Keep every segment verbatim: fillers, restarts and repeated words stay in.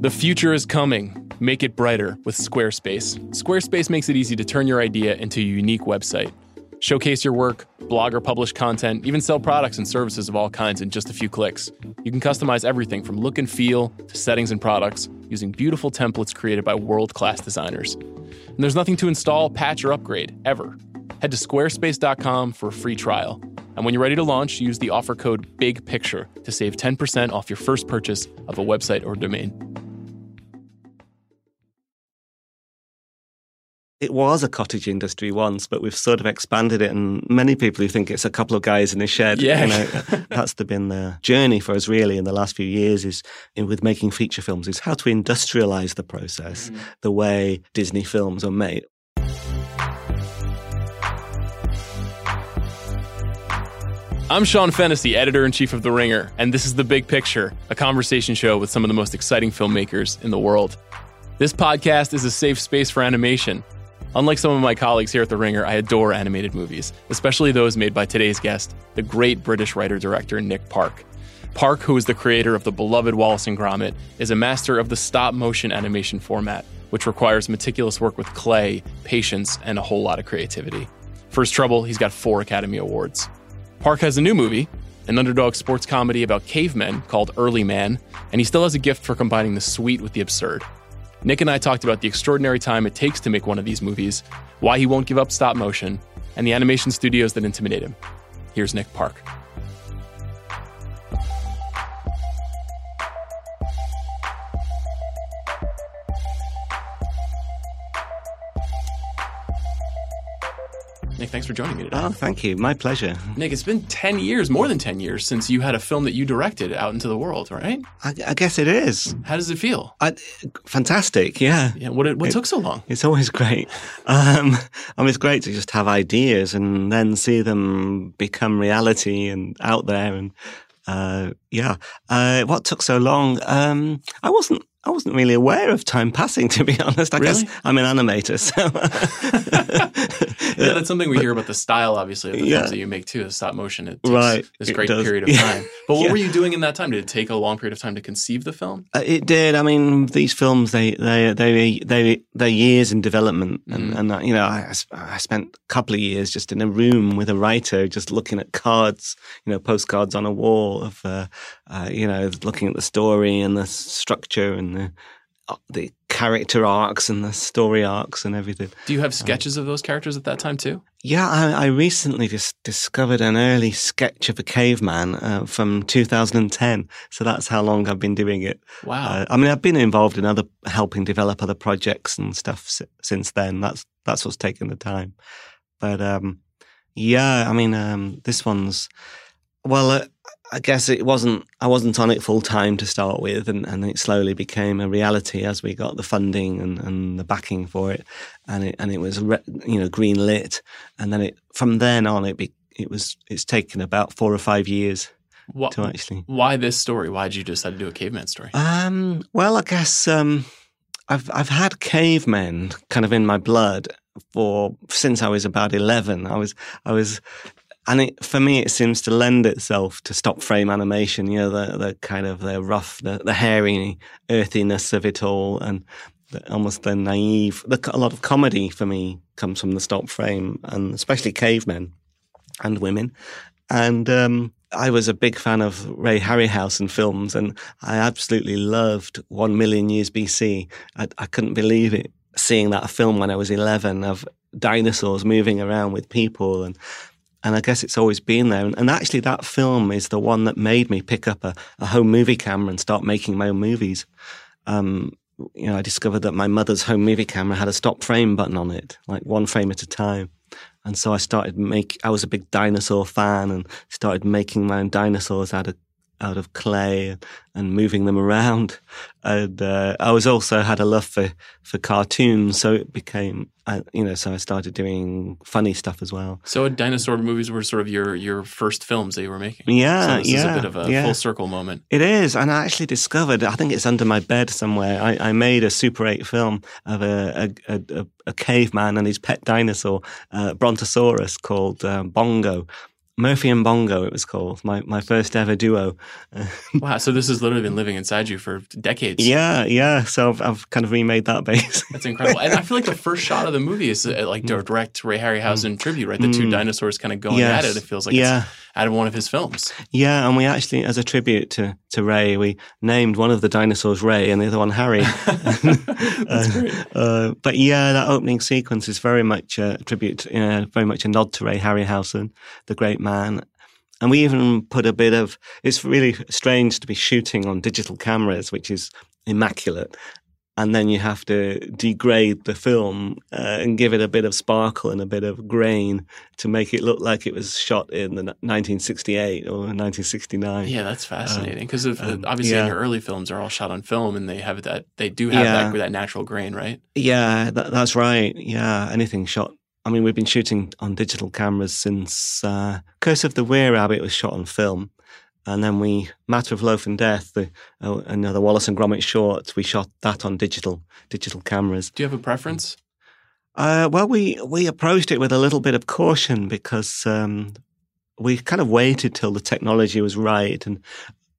The future is coming. Make it brighter with Squarespace. Squarespace makes it easy to turn your idea into a unique website. Showcase your work, blog or publish content, even sell products and services of all kinds in just a few clicks. You can customize everything from look and feel to settings and products using beautiful templates created by world-class designers. And there's nothing to install, patch, or upgrade, ever. Head to squarespace dot com for a free trial. And when you're ready to launch, use the offer code BIGPICTURE to save ten percent off your first purchase of a website or domain. It was a cottage industry once, but we've sort of expanded it, and many people who think it's a couple of guys in a shed. Yeah. You know, that's been the journey for us really in the last few years is in, with making feature films is how to industrialize the process, mm. the way Disney films are made. I'm Sean Fennessey, editor-in-chief of The Ringer, and this is The Big Picture, a conversation show with some of the most exciting filmmakers in the world. This podcast is a safe space for animation. Unlike some of my colleagues here at The Ringer, I adore animated movies, especially those made by today's guest, the great British writer-director Nick Park. Park, who is the creator of the beloved Wallace and Gromit, is a master of the stop-motion animation format, which requires meticulous work with clay, patience, and a whole lot of creativity. For his trouble, he's got four Academy Awards. Park has a new movie, an underdog sports comedy about cavemen called Early Man, and he still has a gift for combining the sweet with the absurd. Nick and I talked about the extraordinary time it takes to make one of these movies, why he won't give up stop motion, and the animation studios that intimidate him. Here's Nick Park. Nick, thanks for joining me today. Oh, thank you. My pleasure. Nick, it's been ten years, more than ten years, since you had a film that you directed out into the world, right? I, I guess it is. How does it feel? I, fantastic, yeah. Yeah. What, what it, took so long? It's always great. Um, I mean, it's great to just have ideas and then see them become reality and out there. And uh, yeah, uh, what took so long? Um, I wasn't. I wasn't really aware of time passing, to be honest. I really? guess I'm an animator, so... yeah, that's something we but, hear about the style, obviously, of the yeah. films that you make, too, the stop motion. It takes right. this great period of yeah. time. But what yeah. were you doing in that time? Did it take a long period of time to conceive the film? Uh, it did. I mean, these films, they, they, they, they, they're years in development. And, mm. and you know, I, I spent a couple of years just in a room with a writer, just looking at cards, you know, postcards on a wall of, uh, uh, you know, looking at the story and the structure and The, the character arcs and the story arcs and everything. Do you have sketches um, of those characters at that time too? Yeah, I, I recently just discovered an early sketch of a caveman uh, from two thousand ten. So that's how long I've been doing it. Wow. Uh, I mean, I've been involved in other, helping develop other projects and stuff si- since then. That's that's what's taken the time. But um, yeah, I mean, um, this one's, well... Uh, I guess it wasn't, I wasn't on it full time to start with, and, and it slowly became a reality as we got the funding and, and the backing for it, and it and it was re, you know green lit, and then it from then on it be, it was it's taken about four or five years what, to actually. Why this story? Why did you decide to do a caveman story? Um, well, I guess um, I've I've had cavemen kind of in my blood for since I was about eleven. I was I was. And it, for me, it seems to lend itself to stop frame animation. You know, the the kind of the rough, the, the hairy earthiness of it all, and the, almost the naive. The, a lot of comedy for me comes from the stop frame, and especially cavemen and women. And um, I was a big fan of Ray Harryhausen films, and I absolutely loved One Million Years B C. I, I couldn't believe it seeing that film when I was eleven of dinosaurs moving around with people and. And I guess it's always been there. And actually that film is the one that made me pick up a, a home movie camera and start making my own movies. Um, you know, I discovered that my mother's home movie camera had a stop frame button on it, like one frame at a time. And so I started make. I was a big dinosaur fan and started making my own dinosaurs out of out of clay and moving them around. And uh, I was also had a love for, for cartoons, so it became, uh, you know, so I started doing funny stuff as well. So dinosaur movies were sort of your, your first films that you were making. Yeah, so this yeah, is a bit of a yeah. full circle moment. It is, and I actually discovered, I think it's under my bed somewhere, I, I made a Super eight film of a, a, a, a caveman and his pet dinosaur, uh, Brontosaurus, called uh, Bongo. Murphy and Bongo, it was called, my my first ever duo. Wow, so this has literally been living inside you for decades. Yeah, yeah. So I've, I've kind of remade that base. That's incredible. And I feel like the first shot of the movie is a, like a direct Ray Harryhausen mm. tribute, right? The mm. two dinosaurs kind of going yes. at it. It feels like yeah. it's out of one of his films. Yeah, and we actually, as a tribute to, to Ray, we named one of the dinosaurs Ray and the other one Harry. That's uh, great. Uh, but yeah, that opening sequence is very much a tribute, you know, very much a nod to Ray Harryhausen, the great man. Man. And we even put a bit of, it's really strange to be shooting on digital cameras, which is immaculate. And then you have to degrade the film uh, and give it a bit of sparkle and a bit of grain to make it look like it was shot in the nineteen sixty-eight or nineteen sixty-nine. Yeah, that's fascinating because um, um, obviously yeah. in your early films are all shot on film and they have that, they do have yeah. that, that natural grain, right? Yeah, that, that's right. Yeah, anything shot. I mean, we've been shooting on digital cameras since uh, Curse of the Were-Rabbit was shot on film. And then we, Matter of Loaf and Death, the, uh, another Wallace and Gromit short, we shot that on digital digital cameras. Do you have a preference? Uh, well, we, we approached it with a little bit of caution because um, we kind of waited till the technology was right. And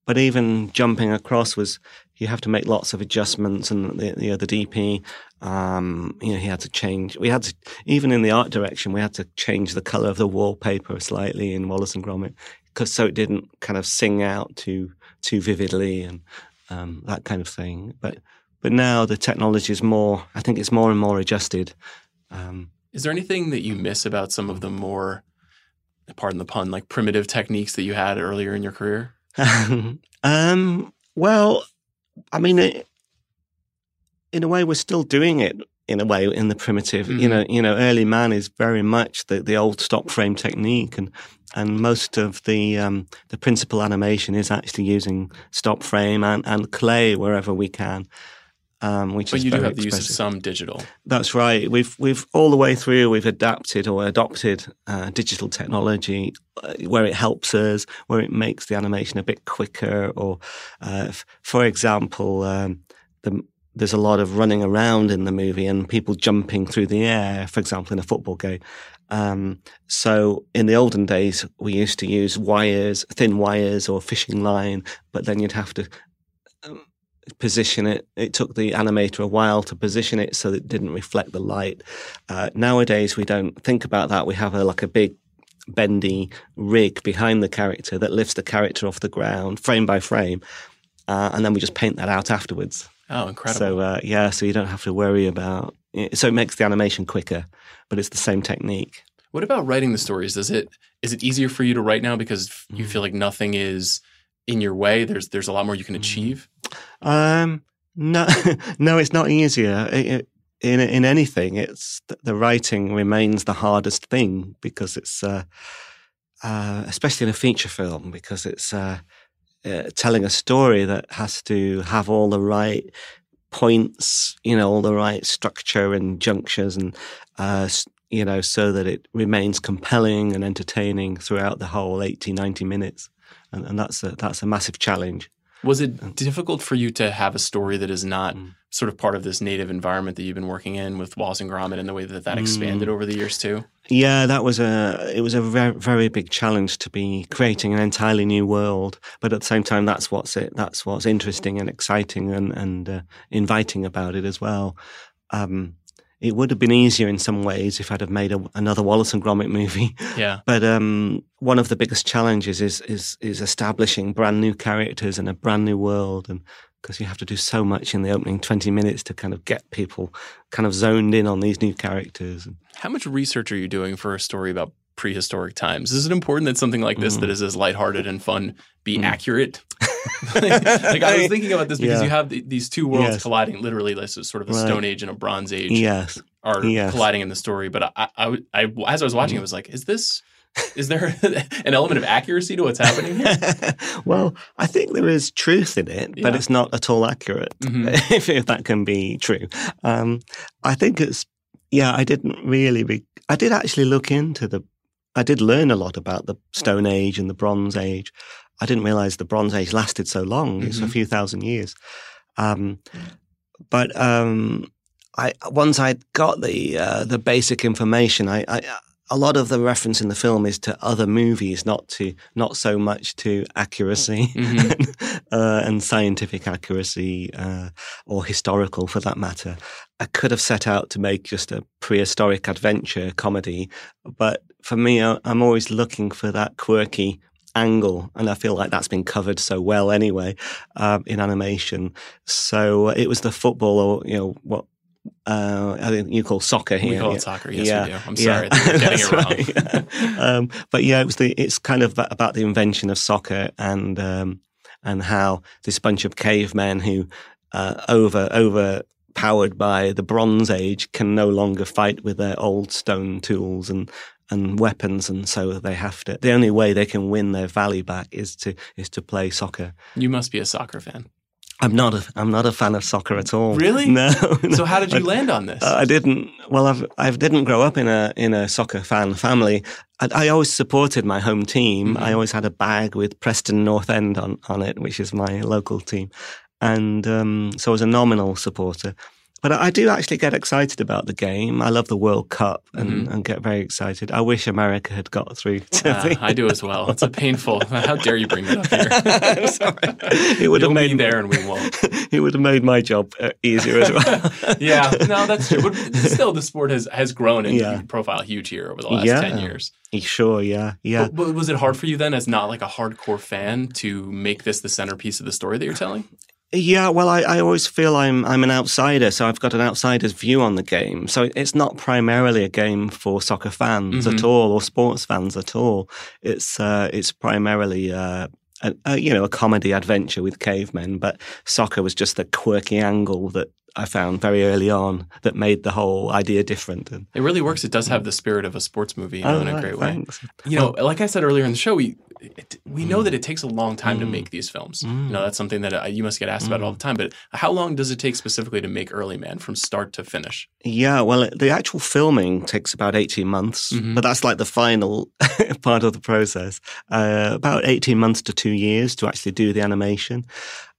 But even jumping across was... You have to make lots of adjustments, and the, you know, the D P, um, you know, he had to change. We had to, even in the art direction, we had to change the color of the wallpaper slightly in Wallace and Gromit, because so it didn't kind of sing out too too vividly and um, that kind of thing. But but now the technology is more. I think it's more and more adjusted. Um, is there anything that you miss about some of the more, pardon the pun, like primitive techniques that you had earlier in your career? um, well. I mean, it, in a way, we're still doing it. In a way, in the primitive, mm-hmm. you know, you know, early man is very much the, the old stop frame technique, and and most of the um, the principal animation is actually using stop frame and, and clay wherever we can. Um, which but is you very do have expressive. The use of some digital. That's right. We've we've all the way through. We've adapted or adopted uh, digital technology uh, where it helps us, where it makes the animation a bit quicker. Or, uh, f- for example, um, the, there's a lot of running around in the movie and people jumping through the air. For example, in a football game. Um, so in the olden days, we used to use wires, thin wires, or fishing line. But then you'd have to. Um, position it. It took the animator a while to position it so that it didn't reflect the light. Uh, nowadays, we don't think about that. We have a, like a big bendy rig behind the character that lifts the character off the ground frame by frame. Uh, and then we just paint that out afterwards. Oh, incredible. So, uh, yeah, so you don't have to worry about it. So it makes the animation quicker, but it's the same technique. What about writing the stories? Does it, is it easier for you to write now because you feel like nothing is in your way? There's, there's a lot more you can achieve? Um, no, no, it's not easier it, it, in in anything. It's the writing remains the hardest thing because it's, uh, uh, especially in a feature film, because it's uh, uh, telling a story that has to have all the right points, you know, all the right structure and junctures, and uh, you know, so that it remains compelling and entertaining throughout the whole eighty, ninety minutes, and, and that's a, that's a massive challenge. Was it difficult for you to have a story that is not mm. sort of part of this native environment that you've been working in with Wallace and Gromit, and the way that that expanded mm. over the years too? Yeah, that was a it was a very, very big challenge to be creating an entirely new world, but at the same time, that's what's it that's what's interesting and exciting and and uh, inviting about it as well. Um, it would have been easier in some ways if I'd have made a, another Wallace and Gromit movie. Yeah. But um, one of the biggest challenges is is is establishing brand new characters in a brand new world, and because you have to do so much in the opening twenty minutes to kind of get people kind of zoned in on these new characters. How much research are you doing for a story about prehistoric times? Is it important that something like this mm. that is as lighthearted and fun be mm. accurate? like, like I was thinking about this because yeah. you have the, these two worlds yes. colliding, literally, like so sort of a right. Stone Age and a Bronze Age yes. are yes. colliding in the story. But I, I, I, as I was watching, mm. I was like, is this, is there an element of accuracy to what's happening here? Well, I think there is truth in it, yeah. but it's not at all accurate, mm-hmm. if, if that can be true. Um, I think it's, yeah, I didn't really, be, I did actually look into the I did learn a lot about the Stone Age and the Bronze Age. I didn't realize the Bronze Age lasted so long. Mm-hmm. It's a few thousand years. Um, but um, I, once I got the uh, the basic information, I, I a lot of the reference in the film is to other movies, not to not so much to accuracy mm-hmm. uh, and scientific accuracy uh, or historical, for that matter. I could have set out to make just a prehistoric adventure comedy, but for me, I, I'm always looking for that quirky angle, and I feel like that's been covered so well anyway uh, in animation. So it was the football, or you know what. Uh, I think you call soccer here. We call yeah. it soccer, yes yeah. we do. I'm sorry, yeah. I'm getting it wrong. Right. yeah. Um, but yeah, it was the. It's kind of about the invention of soccer and um, and how this bunch of cavemen who uh, over overpowered by the Bronze Age can no longer fight with their old stone tools and and weapons, and so they have to. The only way they can win their valley back is to is to play soccer. You must be a soccer fan. I'm not a I'm not a fan of soccer at all. Really? No. no. So how did you land on this? I, I didn't. Well, I've I didn't grow up in a in a soccer fan family. I, I always supported my home team. Mm-hmm. I always had a bag with Preston North End on on it, which is my local team, and um, so I was a nominal supporter. But I do actually get excited about the game. I love the World Cup and, mm-hmm. and get very excited. I wish America had got through. To uh, I do as well. It's a painful. How dare you bring it up here? I'm sorry. It would You'll have made be there and we won't. It would have made my job easier as well. yeah, no, that's true. But still, the sport has, has grown in yeah. profile huge here over the last yeah. ten years. Sure, yeah, yeah. But, but was it hard for you then, as not like a hardcore fan, to make this the centerpiece of the story that you're telling? Yeah, well, I, I always feel I'm I'm an outsider, so I've got an outsider's view on the game. So it's not primarily a game for soccer fans mm-hmm. at all, or sports fans at all. It's uh, it's primarily uh, a, a you know a comedy adventure with cavemen. But soccer was just the quirky angle that I found very early on that made the whole idea different. And it really works. It does have the spirit of a sports movie you know, oh, in a right, great way. Thanks. You know, like I said earlier in the show, we. It, we know mm. that it takes a long time mm. to make these films. Mm. You know, that's something that I, you must get asked mm. about all the time. But how long does it take specifically to make Early Man from start to finish? Yeah, well, the actual filming takes about eighteen months, mm-hmm. but that's like the final part of the process. Uh, about eighteen months to two years to actually do the animation.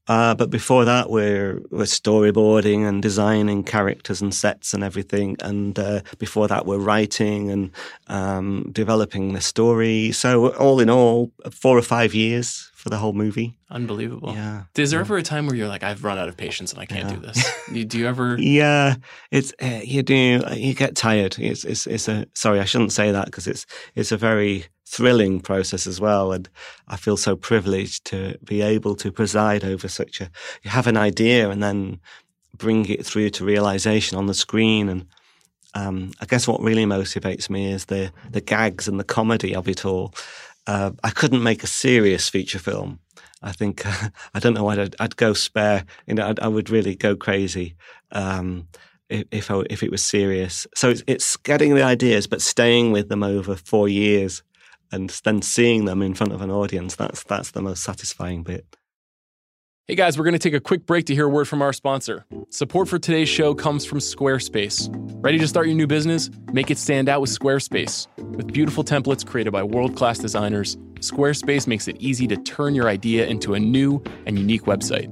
Uh, but before that, we're, we're storyboarding and designing characters and sets and everything. And uh, before that, we're writing and um, developing the story. So all in all, four or five years for the whole movie. Unbelievable. Yeah. Is there yeah. ever a time where you're like, I've run out of patience and I can't yeah. do this? Do you, do you ever? yeah, it's uh, you do. You get tired. It's it's it's a sorry, I shouldn't say that because it's it's a very thrilling process as well, and I feel so privileged to be able to preside over such a. You have an idea and then bring it through to realization on the screen, and um, I guess what really motivates me is the the gags and the comedy of it all. Uh, I couldn't make a serious feature film. I think uh, I don't know. I'd I'd go spare. You know, I'd, I would really go crazy. Um, If I, if it was serious. So it's, it's getting the ideas, but staying with them over four years and then seeing them in front of an audience. That's, that's the most satisfying bit. Hey guys, we're going to take a quick break to hear a word from our sponsor. Support for today's show comes from Squarespace. Ready to start your new business? Make it stand out with Squarespace. With beautiful templates created by world-class designers, Squarespace makes it easy to turn your idea into a new and unique website.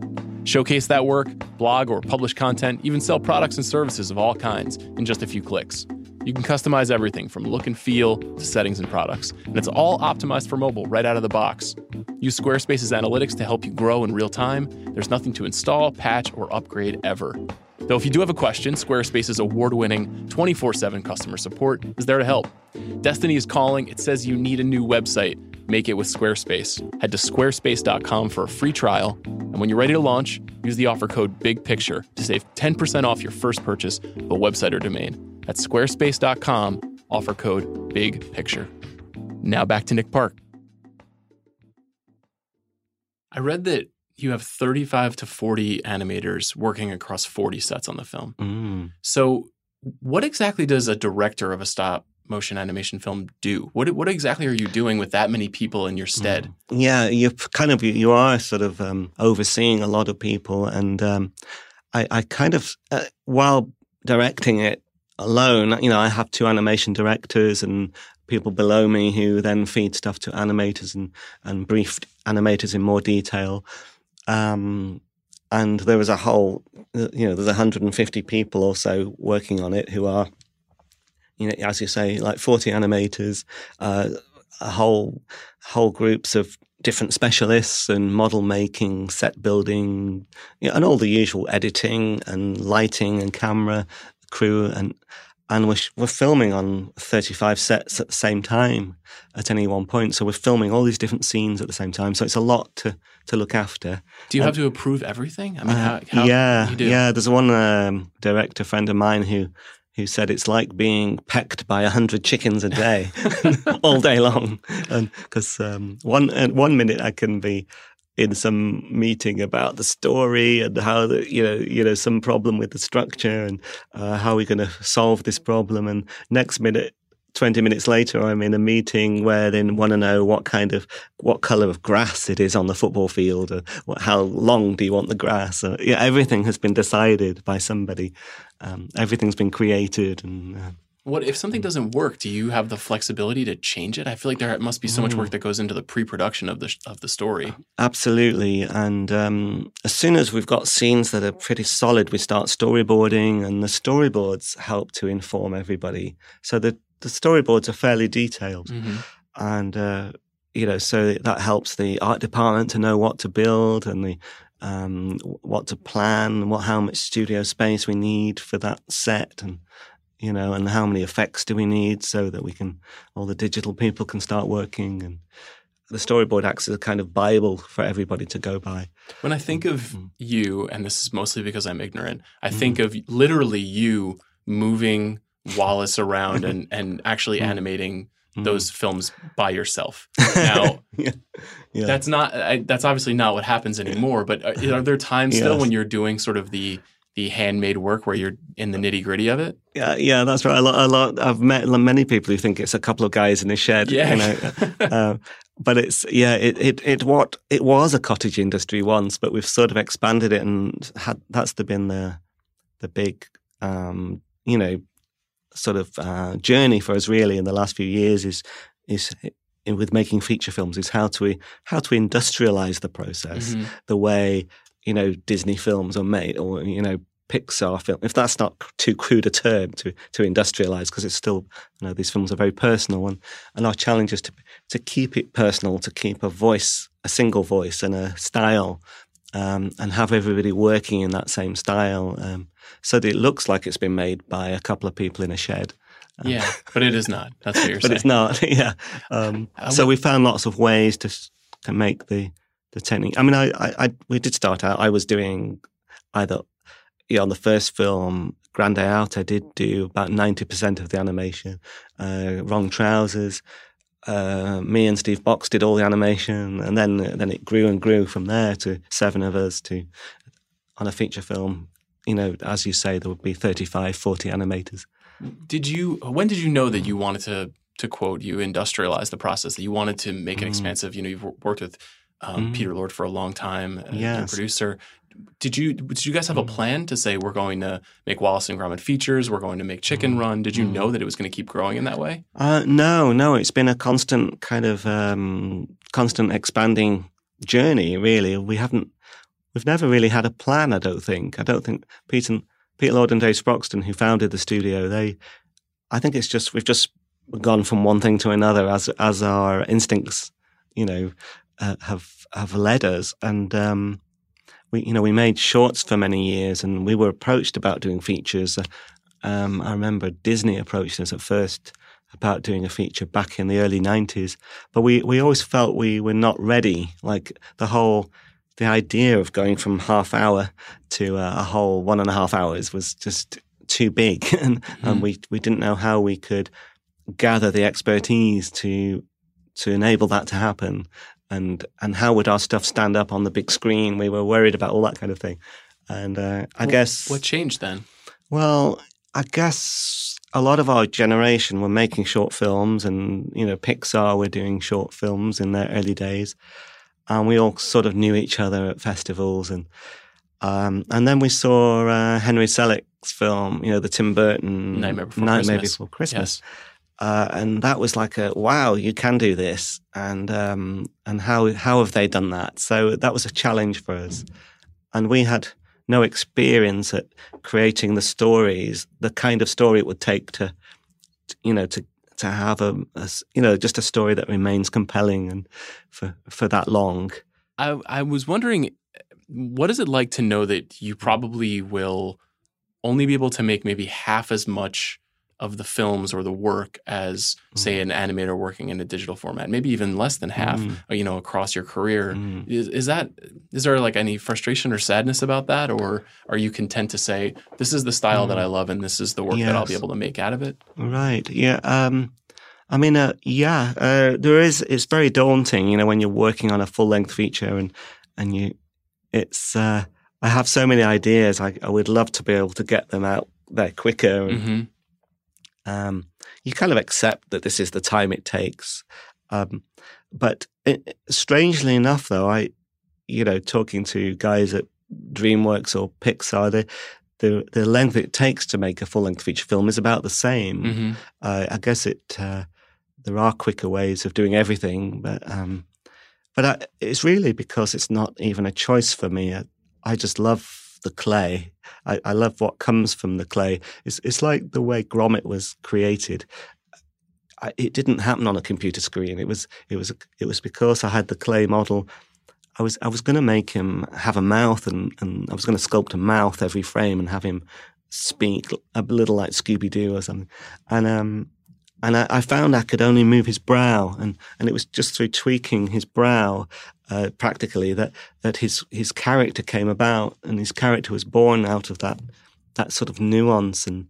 Showcase that work, blog or publish content, even sell products and services of all kinds in just a few clicks. You can customize everything from look and feel to settings and products, and it's all optimized for mobile right out of the box. Use Squarespace's analytics to help you grow in real time. There's nothing to install, patch, or upgrade ever. Though if you do have a question, Squarespace's award-winning twenty-four seven customer support is there to help. Destiny is calling. It says you need a new website. Make it with Squarespace. Head to squarespace dot com for a free trial. And when you're ready to launch, use the offer code BIGPICTURE to save ten percent off your first purchase of a website or domain. That's squarespace dot com, offer code BIGPICTURE. Now back to Nick Park. I read that you have thirty-five to forty animators working across forty sets on the film. Mm. So what exactly does a director of a stop motion animation film do? What what exactly are you doing with that many people in your stead? Yeah, you kind of you are sort of um, overseeing a lot of people, and um, I, I kind of uh, while directing it alone, you know, I have two animation directors and people below me who then feed stuff to animators and and brief animators in more detail. Um, and there was a whole, you know, there's one hundred fifty people or so working on it who are you know, as you say, like forty animators, uh, a whole whole groups of different specialists and model making, set building, you know, and all the usual editing and lighting and camera crew, and and we're, we're filming on thirty-five sets at the same time at any one point. So we're filming all these different scenes at the same time. So it's a lot to to look after. Do you um, have to approve everything? I mean, uh, how, how yeah, do you do? Yeah, there's one um, director friend of mine who who said it's like being pecked by a hundred chickens a day, all day long. And because um, one and one minute I can be in some meeting about the story and how the, you know you know some problem with the structure and uh, how we're going to solve this problem, and next minute, twenty minutes later, I'm in a meeting where they want to know what kind of what color of grass it is on the football field, or what, how long do you want the grass? Or, yeah, everything has been decided by somebody. Um, everything's been created and. Uh, What if something doesn't work? Do you have the flexibility to change it? I feel like there must be so much work that goes into the pre-production of the of the story. Absolutely, and um, as soon as we've got scenes that are pretty solid, we start storyboarding, and the storyboards help to inform everybody. So the the storyboards are fairly detailed, mm-hmm. and uh, you know, so that helps the art department to know what to build and the. Um, what to plan, what how much studio space we need for that set, and. You know, and how many effects do we need so that we can, all the digital people can start working, and the storyboard acts as a kind of Bible for everybody to go by. When I think of mm-hmm. you, and this is mostly because I'm ignorant, I mm-hmm. think of literally you moving Wallace around and, and actually mm-hmm. animating those films by yourself. Now, yeah. Yeah. that's not, I, that's obviously not what happens anymore, but are, are there times yes. still when you're doing sort of the, the handmade work where you're in the nitty gritty of it? Yeah, yeah, that's right. A lot, a lot, I've met many people who think it's a couple of guys in a shed. Yeah. You know? uh, but it's, yeah, it, it, it, what, it was a cottage industry once, but we've sort of expanded it and had, that's the, been the, the big, um, you know, sort of uh, journey for us really in the last few years is, is, is with making feature films is how to, how to industrialize the process, mm-hmm. the way, you know, Disney films are made, or, you know, Pixar film, if that's not too crude a term to to industrialize, because it's still, you know, these films are very personal, and, and our challenge is to to keep it personal, to keep a voice, a single voice and a style, um, and have everybody working in that same style, um, so that it looks like it's been made by a couple of people in a shed. Um, yeah, but it is not. That's what you're but saying. But it's not, yeah. Um, so we found lots of ways to to make the the technique. I mean, I, I, I we did start out, I was doing either... Yeah, on the first film, Grand Day Out, I did do about ninety percent of the animation. Uh, Wrong Trousers, uh, me and Steve Box did all the animation, and then then it grew and grew from there to seven of us to, on a feature film, you know, as you say, there would be thirty-five, forty animators. Did you, when did you know that you wanted to, to quote, you industrialize the process, that you wanted to make it mm. expansive? You know, you've worked with um, mm. Peter Lord for a long time, as yes. a producer. Did you did you guys have a plan to say we're going to make Wallace and Gromit features? We're going to make Chicken Run. Did you know that it was going to keep growing in that way? Uh, no, no. It's been a constant kind of um, constant expanding journey. Really, we haven't. We've never really had a plan. I don't think. I don't think Pete and Pete Lord and Dave Sproxton, who founded the studio, they. I think it's just we've just gone from one thing to another as as our instincts, you know, uh, have have led us and. Um, We, you know, we made shorts for many years, and we were approached about doing features. Um, I remember Disney approached us at first about doing a feature back in the early nineties, but we, we always felt we were not ready. Like the whole, the idea of going from half hour to a whole one and a half hours was just too big, and, mm-hmm. and we we didn't know how we could gather the expertise to to enable that to happen. And and how would our stuff stand up on the big screen? We were worried about all that kind of thing. And uh, I what, guess... What changed then? Well, I guess a lot of our generation were making short films, and, you know, Pixar were doing short films in their early days. And we all sort of knew each other at festivals. And um, and then we saw uh, Henry Selick's film, you know, the Tim Burton... Nightmare Before Nightmare Christmas. Nightmare Before Christmas. Yes. Uh, and that was like a wow, you can do this, and um, and how how have they done that? So that was a challenge for us, and we had no experience at creating the stories, the kind of story it would take to you know, to to have a, a you know, just a story that remains compelling and for for that long. I I was wondering, what is it like to know that you probably will only be able to make maybe half as much of the films or the work as, mm. say, an animator working in a digital format, maybe even less than half, mm. you know, across your career. Mm. Is, is that, is there like any frustration or sadness about that? Or are you content to say, this is the style mm. that I love and this is the work yes. that I'll be able to make out of it? Right. Yeah. Um, I mean, uh, yeah, uh, there is, it's very daunting, you know, when you're working on a full length feature and, and you, it's, uh, I have so many ideas. I, I would love to be able to get them out there quicker. And, mm-hmm. Um, you kind of accept that this is the time it takes. Um, but it, strangely enough, though, I, you know, talking to guys at DreamWorks or Pixar, the the, the length it takes to make a full-length feature film is about the same. Mm-hmm. Uh, I guess it uh, there are quicker ways of doing everything, but um, but I, it's really because it's not even a choice for me. I, I just love the clay. I, I love what comes from the clay. It's, it's like the way Gromit was created. I, it didn't happen on a computer screen. It was it was it was because I had the clay model. I was I was going to make him have a mouth, and, and I was going to sculpt a mouth every frame and have him speak a little like Scooby Doo or something. And um and I, I found I could only move his brow, and, and it was just through tweaking his brow. Uh, practically, that that his his character came about, and his character was born out of that that sort of nuance and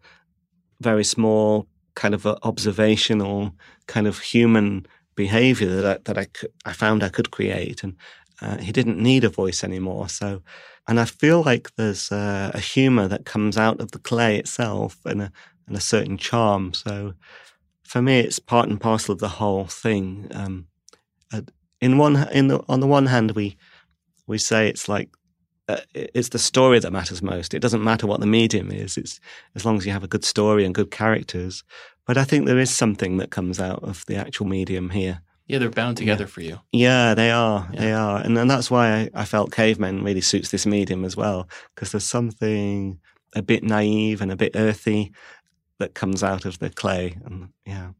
very small kind of observational kind of human behavior that I, that I could, I found I could create, and uh, he didn't need a voice anymore. So, and I feel like there's uh, a humor that comes out of the clay itself, and a and a certain charm. So, for me, it's part and parcel of the whole thing. Um, uh, In one, in the, on the one hand, we we say it's like uh, it's the story that matters most. It doesn't matter what the medium is. It's as long as you have a good story and good characters. But I think there is something that comes out of the actual medium here. Yeah, they're bound together yeah. for you. Yeah, they are. Yeah. They are, and and that's why I, I felt Cavemen really suits this medium as well, because there's something a bit naive and a bit earthy that comes out of the clay. And yeah.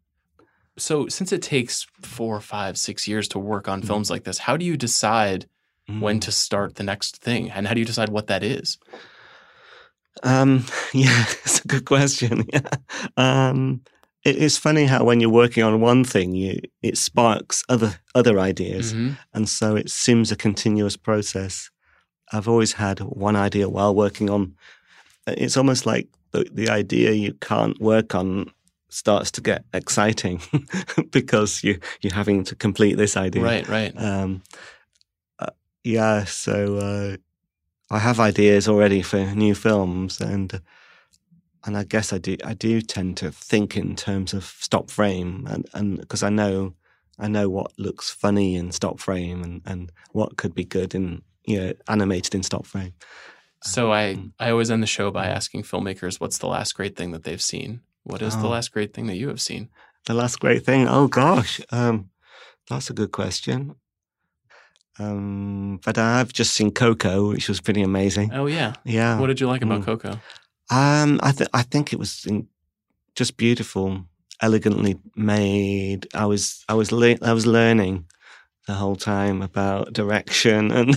So since it takes four, five, six years to work on films like this, how do you decide mm. when to start the next thing? And how do you decide what that is? Um, yeah, it's a good question. Yeah. Um, it is funny how when you're working on one thing, you it sparks other other ideas. Mm-hmm. And so it seems a continuous process. I've always had one idea while working on. It's almost like the, the idea you can't work on starts to get exciting because you you're having to complete this idea. Right, right. Um, uh, yeah, so uh, I have ideas already for new films, and and I guess I do I do tend to think in terms of stop frame, and and because I know I know what looks funny in stop frame, and, and what could be good in you know animated in stop frame. So um, I I always end the show by asking filmmakers what's the last great thing that they've seen. What is oh. the last great thing that you have seen? The last great thing? Oh, gosh. Um, that's a good question. Um, but I've just seen Coco, which was pretty amazing. Oh, yeah. Yeah. What did you like about mm. Coco? Um, I, th- I think it was in- just beautiful, elegantly made. I was I was le- I was learning the whole time about direction and...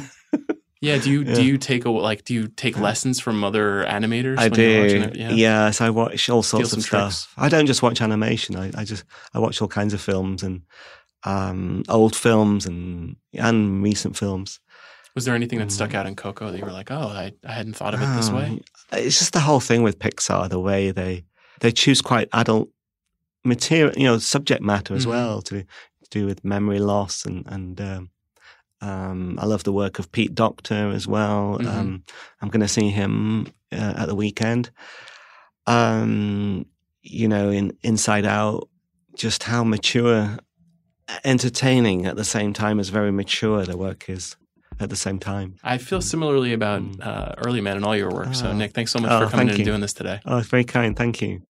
Yeah, do you yeah. do you take a, like do you take lessons from other animators? I when do. You're watching it? Yeah. Yes, I watch all sorts Steal of stuff. Tricks. I don't just watch animation. I, I just I watch all kinds of films and um, old films and and recent films. Was there anything that um, stuck out in Coco that you were like, oh, I, I hadn't thought of it um, this way? It's just the whole thing with Pixar, the way they they choose quite adult material, you know, subject matter as mm-hmm. well to, to do with memory loss and and. Um, Um, I love the work of Pete Docter as well. Mm-hmm. Um, I'm going to see him uh, at the weekend. Um, you know, in Inside Out, just how mature, entertaining at the same time as very mature the work is at the same time. I feel similarly about uh, Early Man and all your work. Oh. So, Nick, thanks so much oh, for coming in you. and doing this today. Oh, it's very kind. Thank you.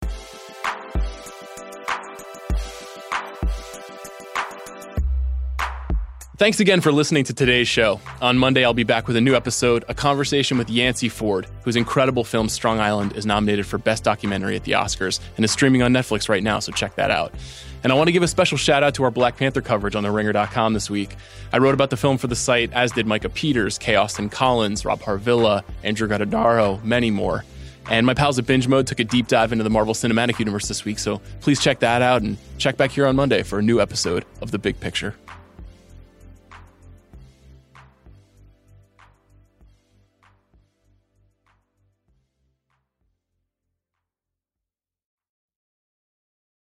Thanks again for listening to today's show. On Monday, I'll be back with a new episode, a conversation with Yancey Ford, whose incredible film Strong Island is nominated for Best Documentary at the Oscars and is streaming on Netflix right now, so check that out. And I want to give a special shout out to our Black Panther coverage on the ringer dot com this week. I wrote about the film for the site, as did Micah Peters, K. Austin Collins, Rob Harvilla, Andrew Garadaro, many more. And my pals at Binge Mode took a deep dive into the Marvel Cinematic Universe this week, so please check that out and check back here on Monday for a new episode of The Big Picture.